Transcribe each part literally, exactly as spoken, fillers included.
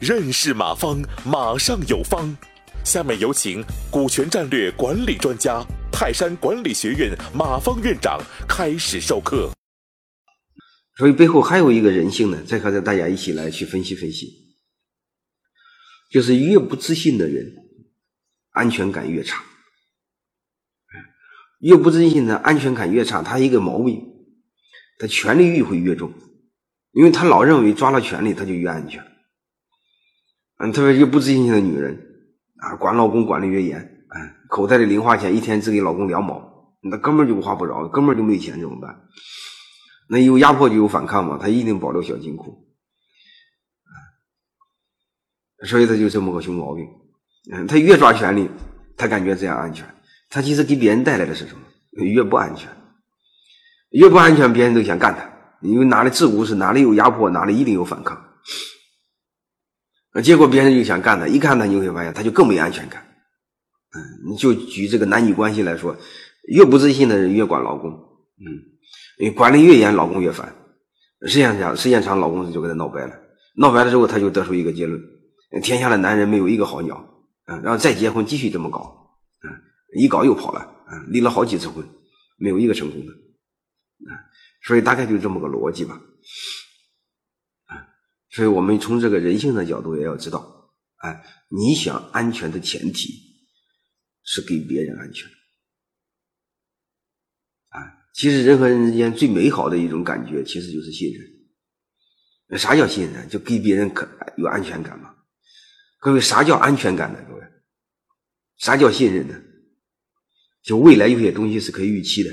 认识马方，马上有方。下面有请股权战略管理专家、泰山管理学院马方院长开始授课。所以背后还有一个人性呢，再和大家一起来去分析分析。就是越不自信的人，安全感越差。越不自信的安全感越差，他一个毛病，他权力欲会越重，因为他老认为抓了权力他就越安全。嗯，特别是不自信的女人啊，管老公管得越严，啊，口袋里零花钱一天只给老公两毛，那根本就花不着，根本就没钱怎么办？那有压迫就有反抗嘛，他一定保留小金库，啊，所以他就这么个熊毛病。嗯，他越抓权力，他感觉这样安全，他其实给别人带来的是什么？越不安全，越不安全，别人都想干他，因为哪里自古是哪里有压迫，哪里一定有反抗。结果别人就想干他，一看他你会发现他就更没安全感。嗯，你就举这个男女关系来说，越不自信的人越管老公，嗯，管理越严，老公越烦。时间长，时间长，老公就跟他闹掰了，闹掰了之后他就得出一个结论：天下的男人没有一个好鸟，嗯，然后再结婚继续这么搞，嗯，一搞又跑了，嗯，离了好几次婚，没有一个成功的，嗯，所以大概就这么个逻辑吧。所以我们从这个人性的角度也要知道，哎，你想安全的前提是给别人安全。哎，其实人和人之间最美好的一种感觉其实就是信任。啥叫信任？就给别人可有安全感嘛。各位，啥叫安全感呢？各位，啥叫信任呢？就未来有些东西是可以预期的。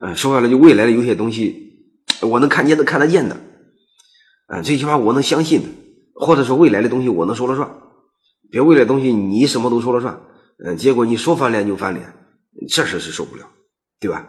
嗯，说白了，就未来的有些东西我能看见的、看得见的。嗯，最起码我能相信的，或者说未来的东西我能说了算，别未来的东西你什么都说了算，嗯，结果你说翻脸就翻脸，这事是受不了，对吧？